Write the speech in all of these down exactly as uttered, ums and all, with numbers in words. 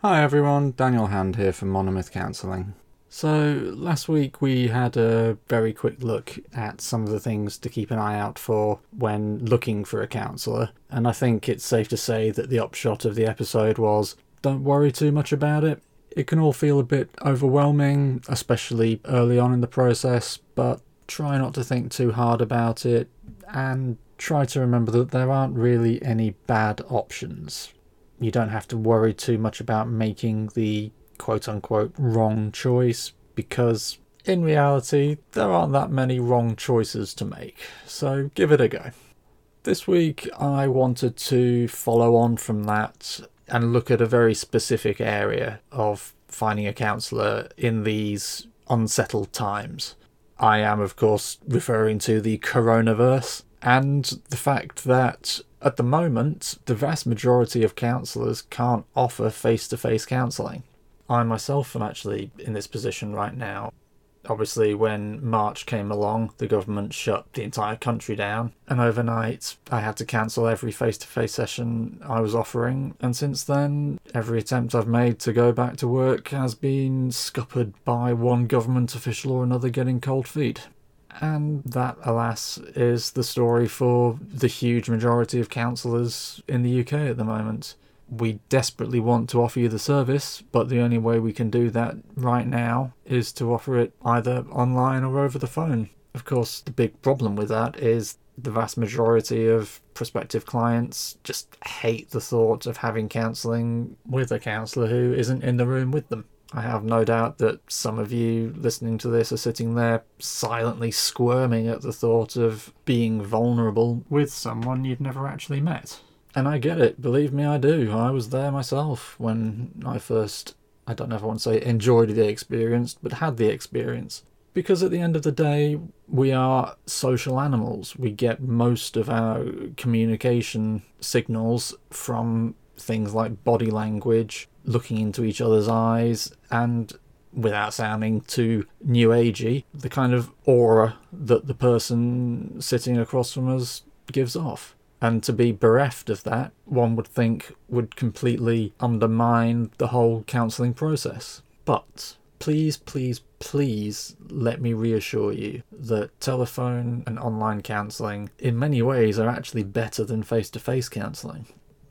Hi everyone, Daniel Hand here from Monomyth Counselling. So last week we had a very quick look at some of the things to keep an eye out for when looking for a counsellor, and I think it's safe to say that the upshot of the episode was don't worry too much about it. It can all feel a bit overwhelming, especially early on in the process, but try not to think too hard about it and try to remember that there aren't really any bad options. You don't have to worry too much about making the quote-unquote wrong choice, because in reality there aren't that many wrong choices to make, so give it a go. This week I wanted to follow on from that and look at a very specific area of finding a counsellor in these unsettled times. I am of course referring to the coronavirus and the fact that at the moment, the vast majority of counsellors can't offer face-to-face counselling. I myself am actually in this position right now. Obviously, when March came along, the government shut the entire country down, and overnight I had to cancel every face-to-face session I was offering, and since then, every attempt I've made to go back to work has been scuppered by one government official or another getting cold feet. And that, alas, is the story for the huge majority of counsellors in the U K at the moment. We desperately want to offer you the service, but the only way we can do that right now is to offer it either online or over the phone. Of course, the big problem with that is the vast majority of prospective clients just hate the thought of having counselling with a counsellor who isn't in the room with them. I have no doubt that some of you listening to this are sitting there silently squirming at the thought of being vulnerable with someone you've never actually met. And I get it, believe me I do. I was there myself when I first, I don't know if I want to say enjoyed the experience, but had the experience. Because at the end of the day, we are social animals. We get most of our communication signals from things like body language, looking into each other's eyes, and, without sounding too new agey, the kind of aura that the person sitting across from us gives off. And to be bereft of that, one would think would completely undermine the whole counselling process. But please, please, please let me reassure you that telephone and online counselling in many ways are actually better than face-to-face counselling.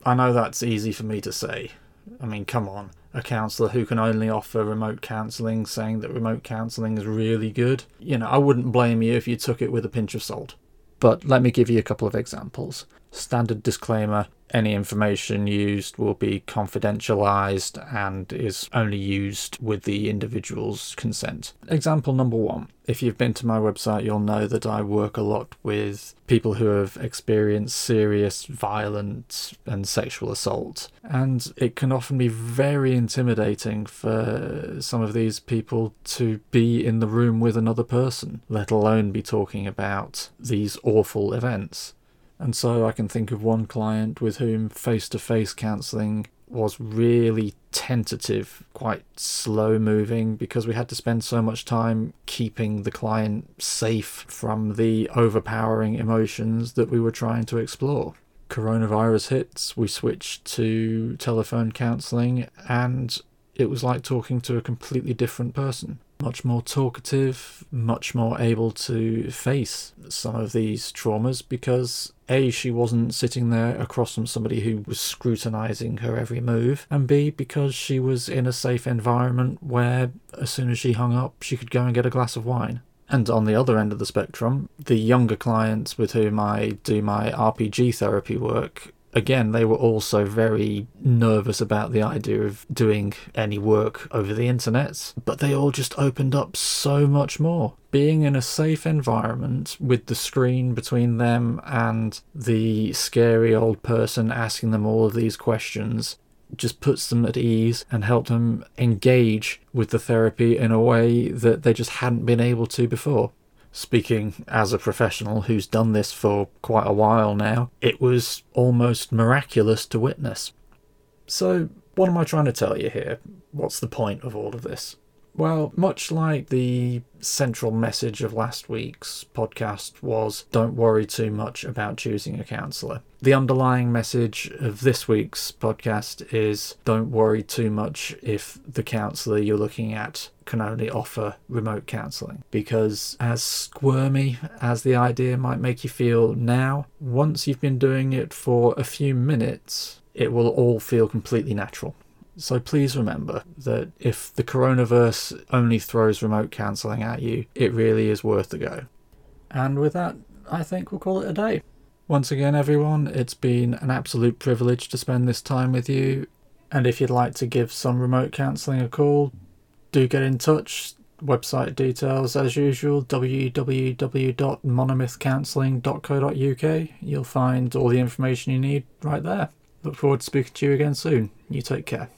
I know that's easy for me to say. I mean, come on, a counsellor who can only offer remote counselling saying that remote counselling is really good. You know, I wouldn't blame you if you took it with a pinch of salt. But let me give you a couple of examples. Standard disclaimer, any information used will be confidentialised and is only used with the individual's consent. Example number one. If you've been to my website, you'll know that I work a lot with people who have experienced serious, violent and sexual assault. And it can often be very intimidating for some of these people to be in the room with another person, let alone be talking about these awful events. And so I can think of one client with whom face-to-face counselling was really tentative, quite slow-moving, because we had to spend so much time keeping the client safe from the overpowering emotions that we were trying to explore. Coronavirus hits, we switched to telephone counselling, and it was like talking to a completely different person. Much more talkative, much more able to face some of these traumas because A, she wasn't sitting there across from somebody who was scrutinising her every move, and B, because she was in a safe environment where as soon as she hung up she could go and get a glass of wine. And on the other end of the spectrum, the younger clients with whom I do my R P G therapy work, again, they were also very nervous about the idea of doing any work over the internet, but they all just opened up so much more. Being in a safe environment with the screen between them and the scary old person asking them all of these questions just puts them at ease and helps them engage with the therapy in a way that they just hadn't been able to before. Speaking as a professional who's done this for quite a while now, it was almost miraculous to witness. So, what am I trying to tell you here? What's the point of all of this? Well, much like the central message of last week's podcast was don't worry too much about choosing a counsellor, the underlying message of this week's podcast is don't worry too much if the counsellor you're looking at can only offer remote counselling. Because as squirmy as the idea might make you feel now, once you've been doing it for a few minutes, it will all feel completely natural. So please remember that if the coronavirus only throws remote counselling at you, it really is worth a go. And with that, I think we'll call it a day. Once again, everyone, it's been an absolute privilege to spend this time with you. And if you'd like to give some remote counselling a call, do get in touch. Website details, as usual, w w w dot monomyth counselling dot co dot u k. You'll find all the information you need right there. Look forward to speaking to you again soon. You take care.